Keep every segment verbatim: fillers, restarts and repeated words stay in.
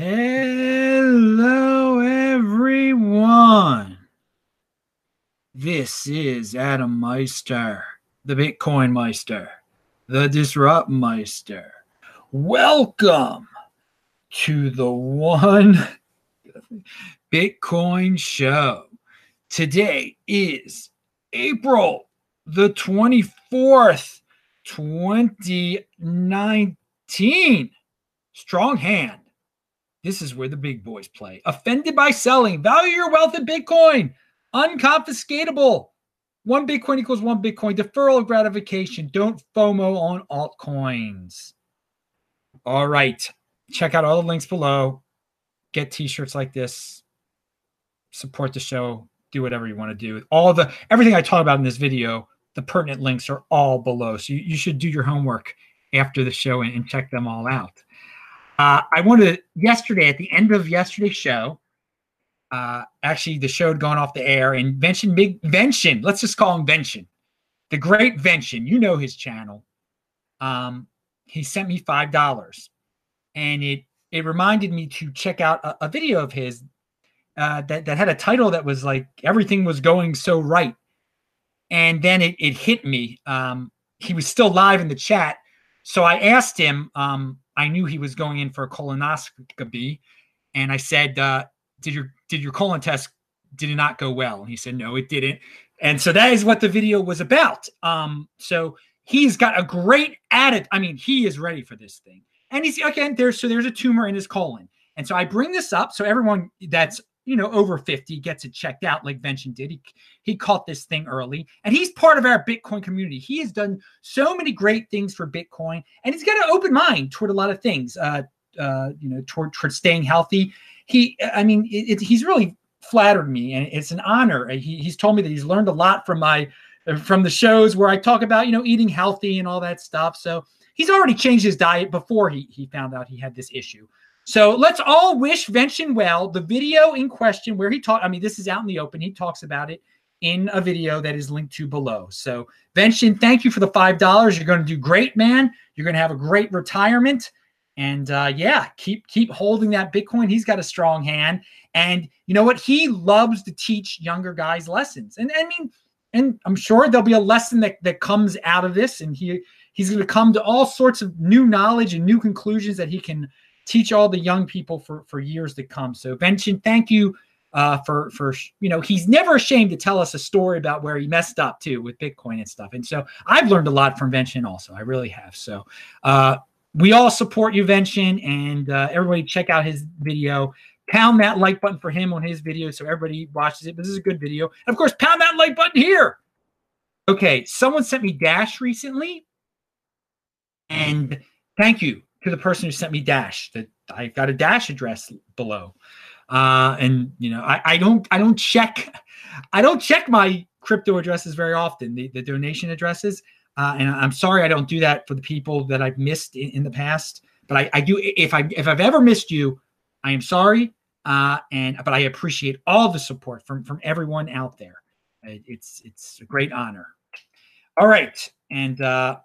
Hello, everyone. This is Adam Meister, the Bitcoin Meister, the Disrupt Meister. Welcome to the One Bitcoin Show. Today is April the twenty-fourth, twenty nineteen. Strong hand. This is where the big boys play. Offended by selling. Value your wealth in Bitcoin. Unconfiscatable. One Bitcoin equals one Bitcoin. Deferral of gratification. Don't FOMO on altcoins. All right. Check out all the links below. Get t-shirts like this. Support the show. Do whatever you want to do. All the everything I talk about in this video, the pertinent links are all below. So you, you should do your homework after the show and, and check them all out. Uh, I wanted yesterday, at the end of yesterday's show, uh, actually the show had gone off the air, and Vention, big Vention, let's just call him Vention, the great Vention, you know his channel. Um, he sent me five dollars, and it it reminded me to check out a, a video of his uh, that, that had a title that was like, everything was going so right. And then it, it hit me. Um, he was still live in the chat. So I asked him, um, I knew he was going in for a colonoscopy, and I said, uh, "Did your did your colon test did it not go well?" And he said, "No, it didn't." And so that is what the video was about. Um, so he's got a great attitude. I mean, he is ready for this thing. And he's again there's so there's a tumor in his colon, and so I bring this up so everyone that's you know over fifty gets it checked out, like Vention did. He he caught this thing early, and he's part of our Bitcoin community. He has done so many great things for Bitcoin, and he's got an open mind toward a lot of things. Uh, uh, you know, toward toward staying healthy. He, I mean, it, it, he's really flattered me, and it's an honor. He he's told me that he's learned a lot from my from the shows where I talk about you know eating healthy and all that stuff. So he's already changed his diet before he he found out he had this issue. So let's all wish Vention well. The video in question where he talked, I mean, this is out in the open. He talks about it in a video that is linked to below. So Vention, thank you for the five dollars. You're going to do great, man. You're going to have a great retirement. And uh, yeah, keep keep holding that Bitcoin. He's got a strong hand. And you know what? He loves to teach younger guys lessons. And I mean, and I'm sure there'll be a lesson that, that comes out of this. And he he's going to come to all sorts of new knowledge and new conclusions that he can teach all the young people for, for years to come. So Vention, thank you uh, for, for, you know, he's never ashamed to tell us a story about where he messed up too with Bitcoin and stuff. And so I've learned a lot from Vention also. I really have. So uh, we all support you, Vention, and uh, everybody check out his video. Pound that like button for him on his video so everybody watches it. But this is a good video. And of course, pound that like button here. Okay, someone sent me Dash recently. And thank you to the person who sent me Dash. That I've got a Dash address below, uh, and you know I, I don't I don't check I don't check my crypto addresses very often, the, the donation addresses, uh, and I'm sorry I don't do that for the people that I've missed in, in the past. But I, I do if I if I've ever missed you, I am sorry, uh, and but I appreciate all the support from from everyone out there. It's it's a great honor. All right, and. Uh,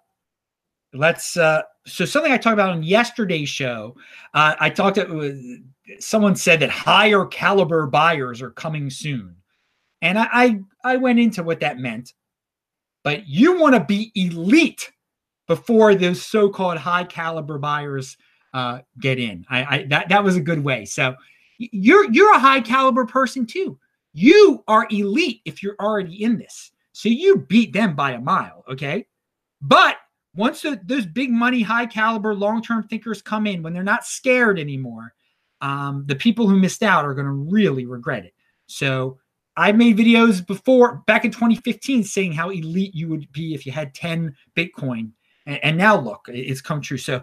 Let's, uh, so something I talked about on yesterday's show, uh, I talked to, uh, someone said that higher caliber buyers are coming soon. And I, I, I went into what that meant, but you want to be elite before those so-called high caliber buyers, uh, get in. I, I, that, that was a good way. So you're, you're a high caliber person too. You are elite if you're already in this. So you beat them by a mile. Okay. But once the, those big money, high caliber, long-term thinkers come in, when they're not scared anymore, um, the people who missed out are going to really regret it. So I've made videos before, back in twenty fifteen, saying how elite you would be if you had ten Bitcoin. And, and now look, it's come true. So,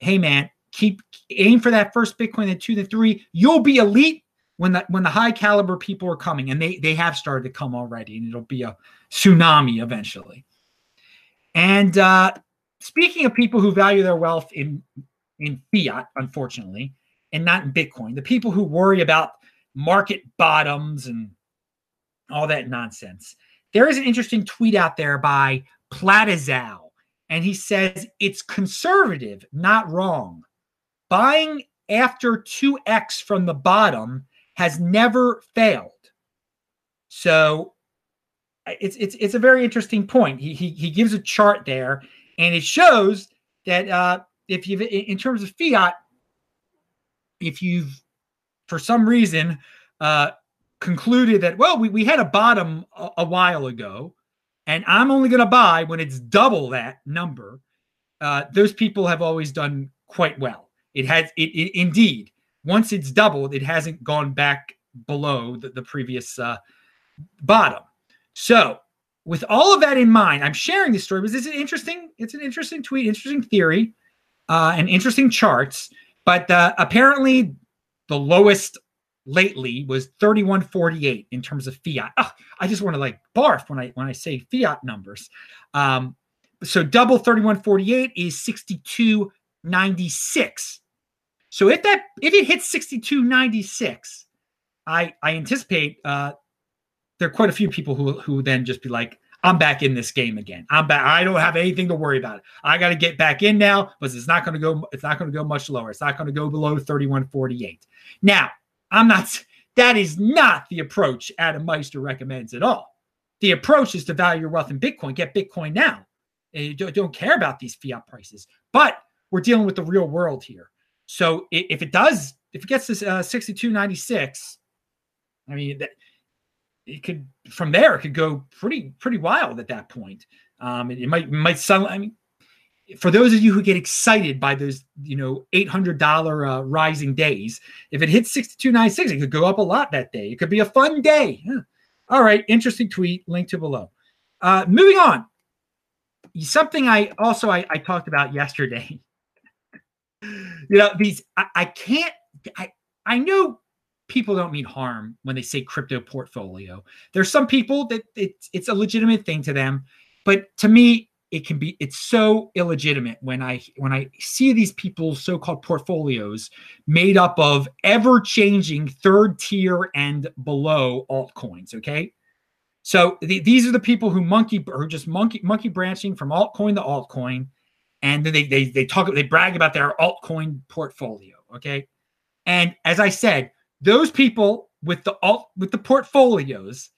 hey man, keep aim for that first Bitcoin, then two, then three. You'll be elite when the, when the high caliber people are coming, and they, they have started to come already, and it'll be a tsunami eventually. And, uh, speaking of people who value their wealth in, in fiat, unfortunately, and not in Bitcoin, the people who worry about market bottoms and all that nonsense, there is an interesting tweet out there by Platizow, and he says, it's conservative, not wrong. Buying after two X from the bottom has never failed. So it's it's it's a very interesting point. He he, he gives a chart there, and it shows that uh, if you in terms of fiat, if you've for some reason uh, concluded that, well, we, we had a bottom a, a while ago, and I'm only going to buy when it's double that number, uh, those people have always done quite well. It has it, it indeed. Once it's doubled, it hasn't gone back below the, the previous uh, bottom. So with all of that in mind, I'm sharing this story because it's an interesting, it's an interesting tweet, interesting theory, uh, and interesting charts. But uh, apparently the lowest lately was thirty-one forty-eight in terms of fiat. Oh, I just want to like barf when I when I say fiat numbers. Um, so double thirty-one forty-eight is sixty-two ninety-six. So if that if it hits sixty-two ninety-six, I I anticipate uh, there are quite a few people who who then just be like, I'm back in this game again. I'm back. I don't have anything to worry about. I got to get back in now, but it's not going to go. It's not going to go much lower. It's not going to go below thirty-one forty-eight. Now, I'm not. That is not the approach Adam Meister recommends at all. The approach is to value your wealth in Bitcoin. Get Bitcoin now. You don't, don't care about these fiat prices. But we're dealing with the real world here. So if it does, if it gets this uh, sixty-two ninety-six, I mean, that, it could from there. It could go pretty pretty wild at that point. Um, it, it might it might suddenly. I mean, for those of you who get excited by those, you know, eight hundred dollar uh, rising days, if it hits sixty-two ninety-six, it could go up a lot that day. It could be a fun day. Huh. All right, interesting tweet. Link to below. Uh, moving on. Something I also I, I talked about yesterday. You know, these, I, I can't, I, I know people don't mean harm when they say crypto portfolio. There's some people that it's, it's a legitimate thing to them, but to me, it can be, it's so illegitimate when I, when I see these people's so-called portfolios made up of ever-changing third tier and below altcoins. Okay. So the, these are the people who monkey or just monkey, monkey branching from altcoin to altcoin. And then they, they they talk they brag about their altcoin portfolio, okay? And as I said, those people with the alt with the portfolios,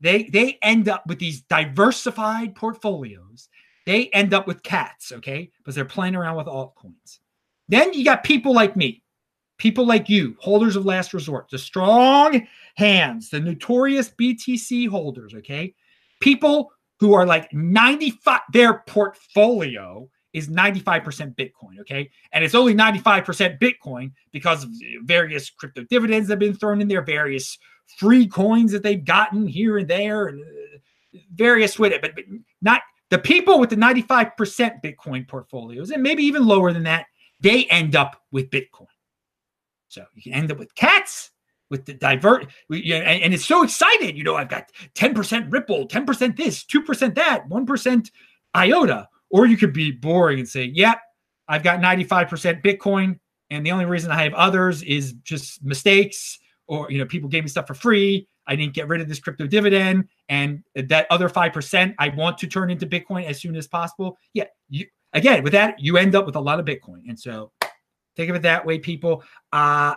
they they end up with these diversified portfolios. They end up with cats, okay? Because they're playing around with altcoins. Then you got people like me, people like you, holders of last resort, the strong hands, the notorious B T C holders, okay? People who are like ninety-five, their portfolio is ninety-five percent Bitcoin, okay? And it's only ninety-five percent Bitcoin because of various crypto dividends that have been thrown in there, various free coins that they've gotten here and there, and various with it. But, but not the people with the ninety-five percent Bitcoin portfolios, and maybe even lower than that, they end up with Bitcoin. So you can end up with cats, with the divert, and it's so excited. You know, I've got ten percent Ripple, ten percent this, two percent that, one percent IOTA. Or you could be boring and say, yep, I've got ninety-five percent Bitcoin, and the only reason I have others is just mistakes, or, you know, people gave me stuff for free. I didn't get rid of this crypto dividend, and that other five percent I want to turn into Bitcoin as soon as possible. Yeah, you, again, with that, you end up with a lot of Bitcoin. And so think of it that way, people. Uh,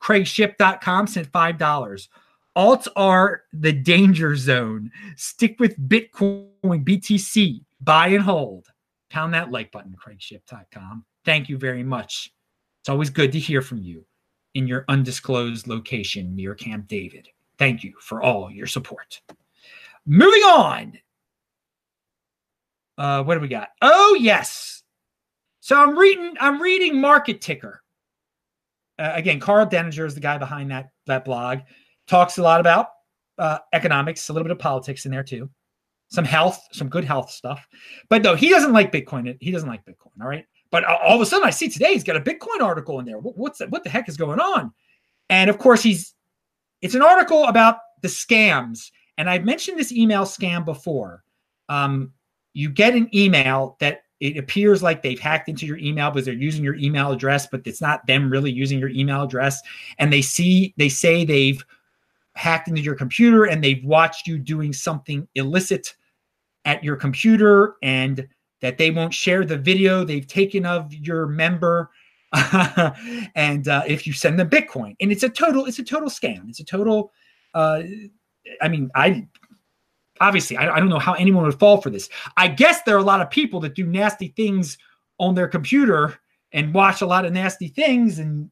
Craig Ship dot com sent five dollars. Alts are the danger zone. Stick with Bitcoin, B T C. Buy and hold. Pound that like button, Craig Ship dot com. Thank you very much. It's always good to hear from you in your undisclosed location near Camp David. Thank you for all your support. Moving on. Uh, what do we got? Oh, yes. So I'm reading, I'm reading Market Ticker. Uh, again, Carl Deniger is the guy behind that, that blog. Talks a lot about uh, economics, a little bit of politics in there too. Some health, some good health stuff. But no, he doesn't like Bitcoin. He doesn't like Bitcoin, all right? But all of a sudden I see today he's got a Bitcoin article in there. What's that? What the heck is going on? And of course, he's it's an article about the scams. And I've mentioned this email scam before. Um, you get an email that it appears like they've hacked into your email because they're using your email address, but it's not them really using your email address. And they see, they say they've hacked into your computer and they've watched you doing something illicit at your computer, and that they won't share the video they've taken of your member, and uh, if you send them Bitcoin, and it's a total, it's a total scam. It's a total. Uh, I mean, I obviously I, I don't know how anyone would fall for this. I guess there are a lot of people that do nasty things on their computer and watch a lot of nasty things. And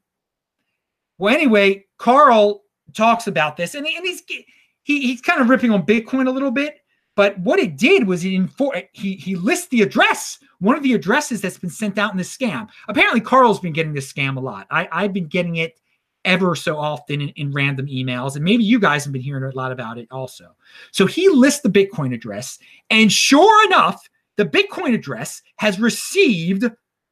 well, anyway, Carl talks about this, and, and he's he, he's kind of ripping on Bitcoin a little bit. But what it did was it infor- he he lists the address, one of the addresses that's been sent out in this scam. Apparently, Carl's been getting this scam a lot. I, I've been getting it ever so often in, in random emails, and maybe you guys have been hearing a lot about it also. So he lists the Bitcoin address, and sure enough, the Bitcoin address has received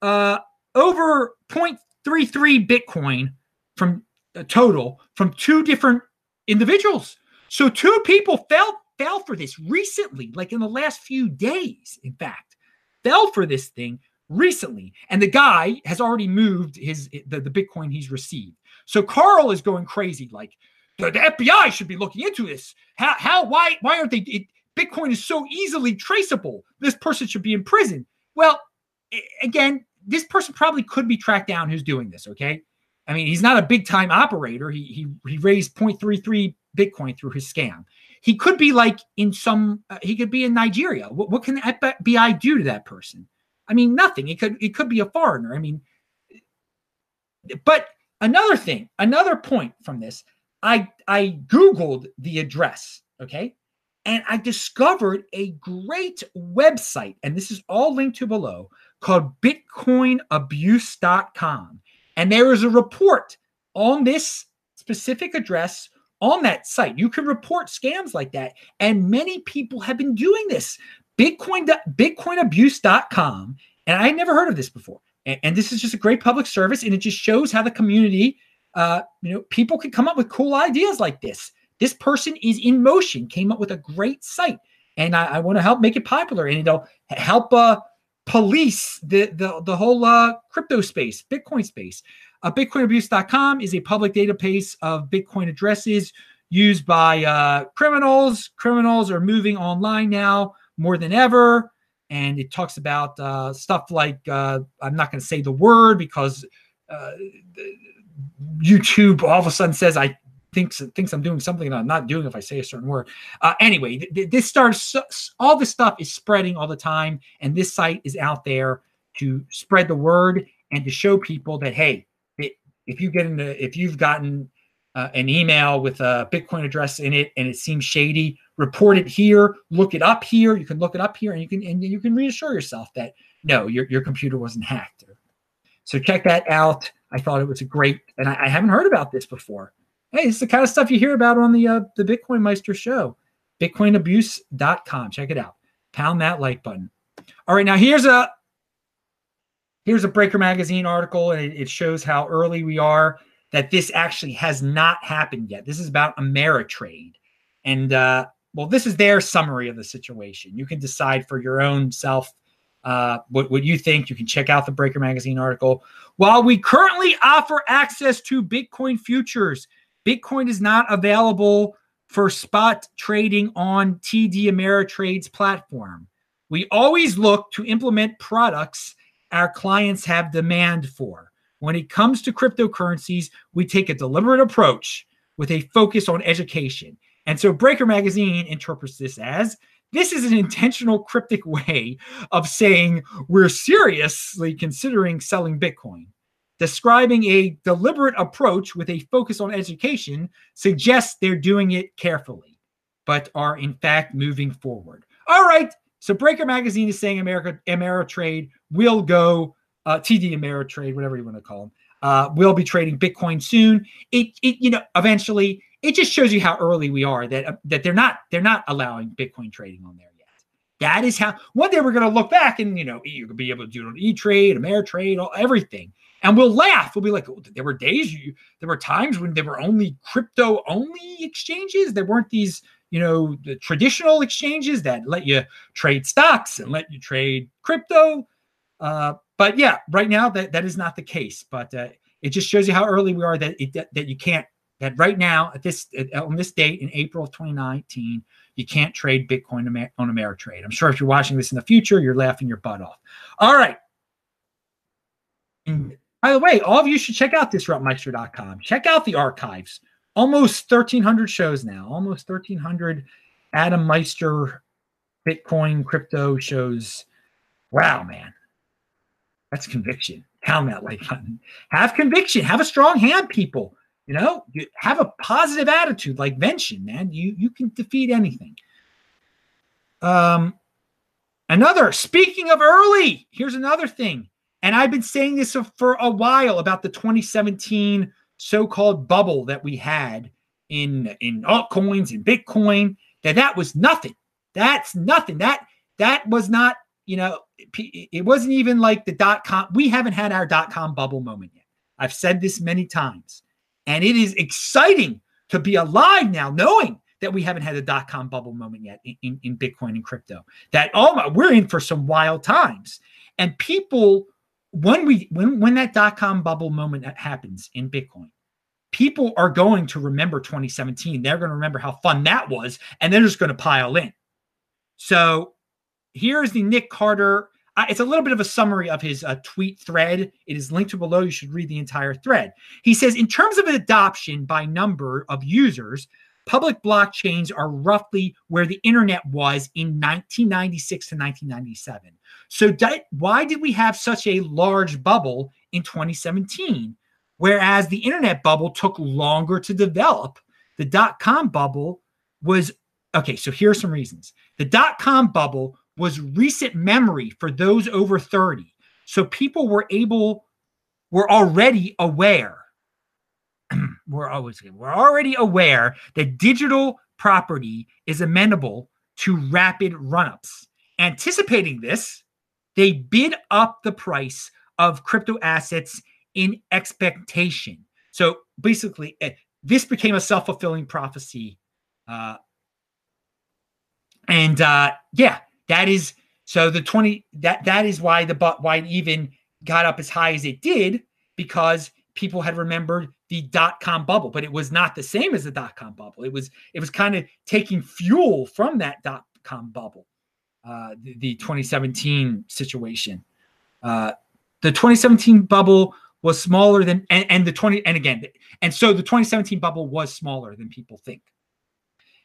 uh, over zero point three three Bitcoin from a uh, total from two different individuals. So two people felt fell for this recently, like in the last few days, in fact, fell for this thing recently. And the guy has already moved his the, the Bitcoin he's received. So Carl is going crazy, like, the, the F B I should be looking into this. How, how, why, why aren't they? It, Bitcoin is so easily traceable. This person should be in prison. Well, again, this person probably could be tracked down who's doing this, okay? I mean, he's not a big-time operator. He, he, he raised zero point three three Bitcoin through his scam. He could be like in some, uh, he could be in Nigeria. What, what can the F B I do to that person? I mean, nothing. It could, it could be a foreigner. I mean, but another thing, another point from this, I, I Googled the address, okay? And I discovered a great website, and this is all linked to below, called Bitcoin Abuse dot com. And there is a report on this specific address on that site. You can report scams like that. And many people have been doing this. Bitcoin, Bitcoin Abuse dot com. And I had never heard of this before. And, and this is just a great public service. And it just shows how the community, uh, you know, people can come up with cool ideas like this. This person is in motion, came up with a great site. And I, I want to help make it popular. And it'll help uh, police the, the, the whole uh, crypto space, Bitcoin space. Uh, Bitcoin Abuse dot com is a public database of Bitcoin addresses used by uh, criminals. Criminals are moving online now more than ever. And it talks about uh, stuff like, uh, I'm not going to say the word because uh, YouTube all of a sudden says I think thinks I'm doing something that I'm not doing if I say a certain word. Uh, anyway, th- this starts, all this stuff is spreading all the time. And this site is out there to spread the word and to show people that, hey, If you get into, if you've gotten uh, an email with a Bitcoin address in it and it seems shady, report it here. Look it up here. You can look it up here, and you can and you can reassure yourself that no, your your computer wasn't hacked. So check that out. I thought it was a great, and I, I haven't heard about this before. Hey, it's the kind of stuff you hear about on the uh, the Bitcoin Meister show. Bitcoin Abuse dot com. Check it out. Pound that like button. All right, now here's a. Here's a Breaker Magazine article, and it shows how early we are, that this actually has not happened yet. This is about Ameritrade. And, uh, well, this is their summary of the situation. You can decide for your own self uh, what, what you think. You can check out the Breaker Magazine article. While we currently offer access to Bitcoin futures, Bitcoin is not available for spot trading on T D Ameritrade's platform. We always look to implement products our clients have demand for. When it comes to cryptocurrencies, we take a deliberate approach with a focus on education. And so Breaker Magazine interprets this as, this is an intentional cryptic way of saying we're seriously considering selling Bitcoin. Describing a deliberate approach with a focus on education suggests they're doing it carefully, but are in fact moving forward. All right. So Breaker Magazine is saying America, Ameritrade will go, uh, T D Ameritrade, whatever you want to call them, uh, will be trading Bitcoin soon. It, it, you know, eventually, it just shows you how early we are. That uh, that they're not they're not allowing Bitcoin trading on there yet. That is how one day we're going to look back and you know you're going to be able to do it on E-Trade, Ameritrade, all, everything, and we'll laugh. We'll be like, oh, there were days, you, there were times when there were only crypto only exchanges. There weren't these. You know, the traditional exchanges that let you trade stocks and let you trade crypto. Uh, but yeah, right now that, that is not the case. But uh, it just shows you how early we are that, it, that that you can't, that right now at this on this date in April of twenty nineteen, you can't trade Bitcoin on Ameritrade. I'm sure if you're watching this in the future, you're laughing your butt off. All right. By the way, all of you should check out Disrupt Meister dot com. Check out the archives. Almost thirteen hundred shows now. Almost thirteen hundred Adam Meister Bitcoin crypto shows. Wow, man. That's conviction. Pound that like button. Have conviction. Have a strong hand, people. You know, you have a positive attitude like Vention, man. You, you can defeat anything. Um, another, speaking of early, here's another thing. And I've been saying this for a while about the twenty seventeen so-called bubble that we had in, in altcoins and Bitcoin, that that was nothing. That's nothing. That, that was not, you know, it wasn't even like the dot-com. We haven't had our dot-com bubble moment yet. I've said this many times. And it is exciting to be alive now, knowing that we haven't had a dot-com bubble moment yet in, in, in Bitcoin and crypto. That oh my, we're in for some wild times. And people, when we when when that dot-com bubble moment happens in Bitcoin, people are going to remember twenty seventeen. They're going to remember how fun that was, and they're just going to pile in. So here's the Nick Carter. Uh, it's a little bit of a summary of his uh, tweet thread. It is linked to below. You should read the entire thread. He says, in terms of adoption by number of users, public blockchains are roughly where the internet was in nineteen ninety-six to nineteen ninety-seven. So that, why did we have such a large bubble in twenty seventeen? Whereas the internet bubble took longer to develop, the dot-com bubble was, okay, so here are some reasons. The dot-com bubble was recent memory for those over thirty. So people were able, were already aware. we're always we're already aware that digital property is amenable to rapid run-ups. Anticipating this, they bid up the price of crypto assets in expectation. So basically, uh, this became a self-fulfilling prophecy. Uh, and uh, yeah. That is so the twenty that that is why the why it even got up as high as it did, because people had remembered the dot-com bubble, but it was not the same as the dot-com bubble. It was it was kind of taking fuel from that dot-com bubble, uh, the, the twenty seventeen situation. Uh, the twenty seventeen bubble was smaller than and, and the 20 and again and so the twenty seventeen bubble was smaller than people think.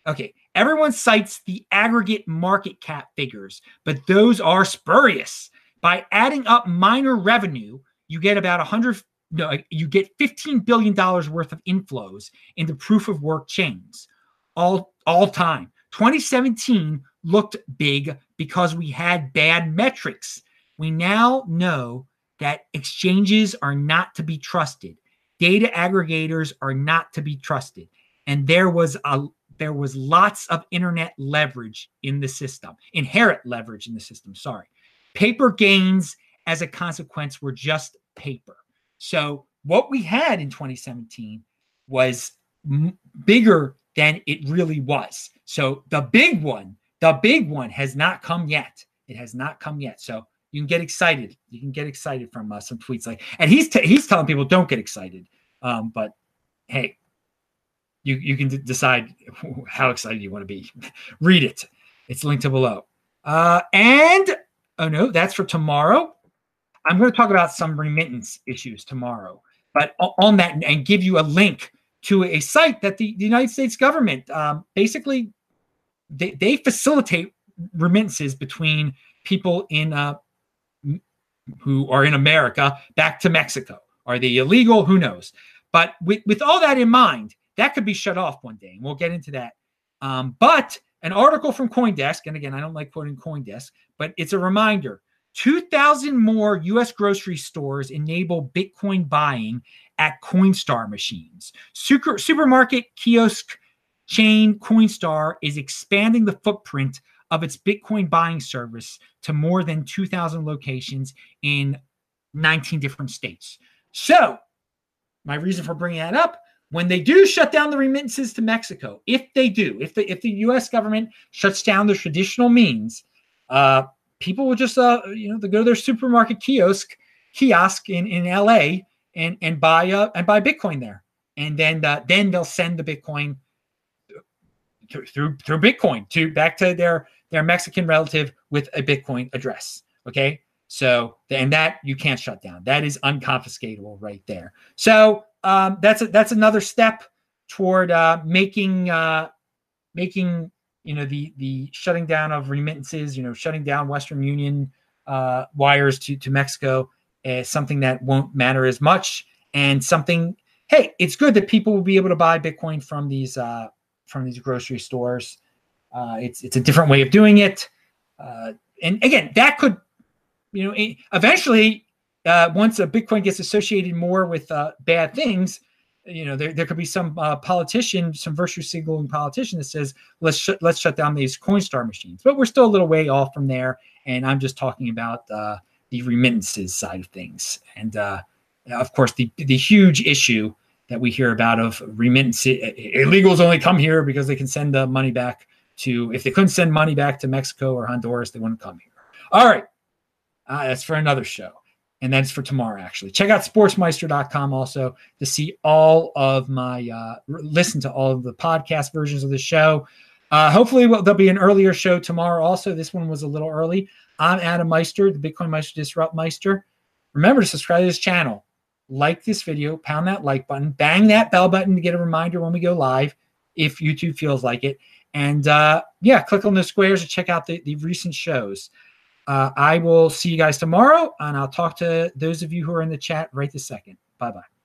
Okay, everyone cites the aggregate market cap figures, but those are spurious. By adding up minor revenue, you get about one hundred no, you get fifteen billion dollars worth of inflows into proof of work chains all all time. twenty seventeen looked big because we had bad metrics. We now know that exchanges are not to be trusted. Data aggregators are not to be trusted. And there was a There was lots of internet leverage in the system, inherent leverage in the system, sorry. Paper gains as a consequence were just paper. So what we had in twenty seventeen was m- bigger than it really was. So the big one, the big one has not come yet. It has not come yet. So you can get excited. You can get excited from uh, some tweets like, and he's, t- he's telling people don't get excited, um, but hey, You you can d- decide how excited you want to be. Read it. It's linked to below. Uh, and, oh no, that's for tomorrow. I'm going to talk about some remittance issues tomorrow. But on that, and give you a link to a site that the, the United States government, um, basically, they, they facilitate remittances between people in uh, who are in America back to Mexico. Are they illegal? Who knows? But with, with all that in mind, that could be shut off one day, and we'll get into that. Um, but an article from CoinDesk, and again, I don't like quoting CoinDesk, but it's a reminder, two thousand more U S grocery stores enable Bitcoin buying at Coinstar machines. Super, supermarket kiosk chain Coinstar is expanding the footprint of its Bitcoin buying service to more than two thousand locations in nineteen different states. So my reason for bringing that up, when they do shut down the remittances to Mexico, if they do, if the if the U S government shuts down the traditional means, uh, people will just uh, you know, they go to their supermarket kiosk kiosk in, in L A and and buy uh, and buy Bitcoin there, and then uh, then they'll send the Bitcoin through, through through Bitcoin to back to their their Mexican relative with a Bitcoin address. Okay, So, and that you can't shut down. That is unconfiscatable right there. So um, that's a, that's another step toward uh, making uh, making you know the the shutting down of remittances, you know, shutting down Western Union uh, wires to to Mexico is something that won't matter as much, and something. Hey, it's good that people will be able to buy Bitcoin from these uh, from these grocery stores. Uh, it's it's a different way of doing it, uh, and again, that could. You know, eventually, uh, once a Bitcoin gets associated more with uh, bad things, you know, there, there could be some uh, politician, some virtue signaling politician that says, let's sh let's shut down these Coinstar machines. But we're still a little way off from there. And I'm just talking about uh, the remittances side of things. And uh, of course, the the huge issue that we hear about of remittances, illegals only come here because they can send the money back to, if they couldn't send money back to Mexico or Honduras, they wouldn't come here. All right. Uh, that's for another show, and that's for tomorrow, actually. Check out sports meister dot com also to see all of my uh, – listen to all of the podcast versions of the show. Uh, hopefully we'll, there'll be an earlier show tomorrow also. This one was a little early. I'm Adam Meister, the Bitcoin Meister, Disrupt Meister. Remember to subscribe to this channel. Like this video. Pound that like button. Bang that bell button to get a reminder when we go live if YouTube feels like it. And, uh, yeah, click on the squares to check out the, the recent shows. Uh, I will see you guys tomorrow, and I'll talk to those of you who are in the chat right this second. Bye-bye.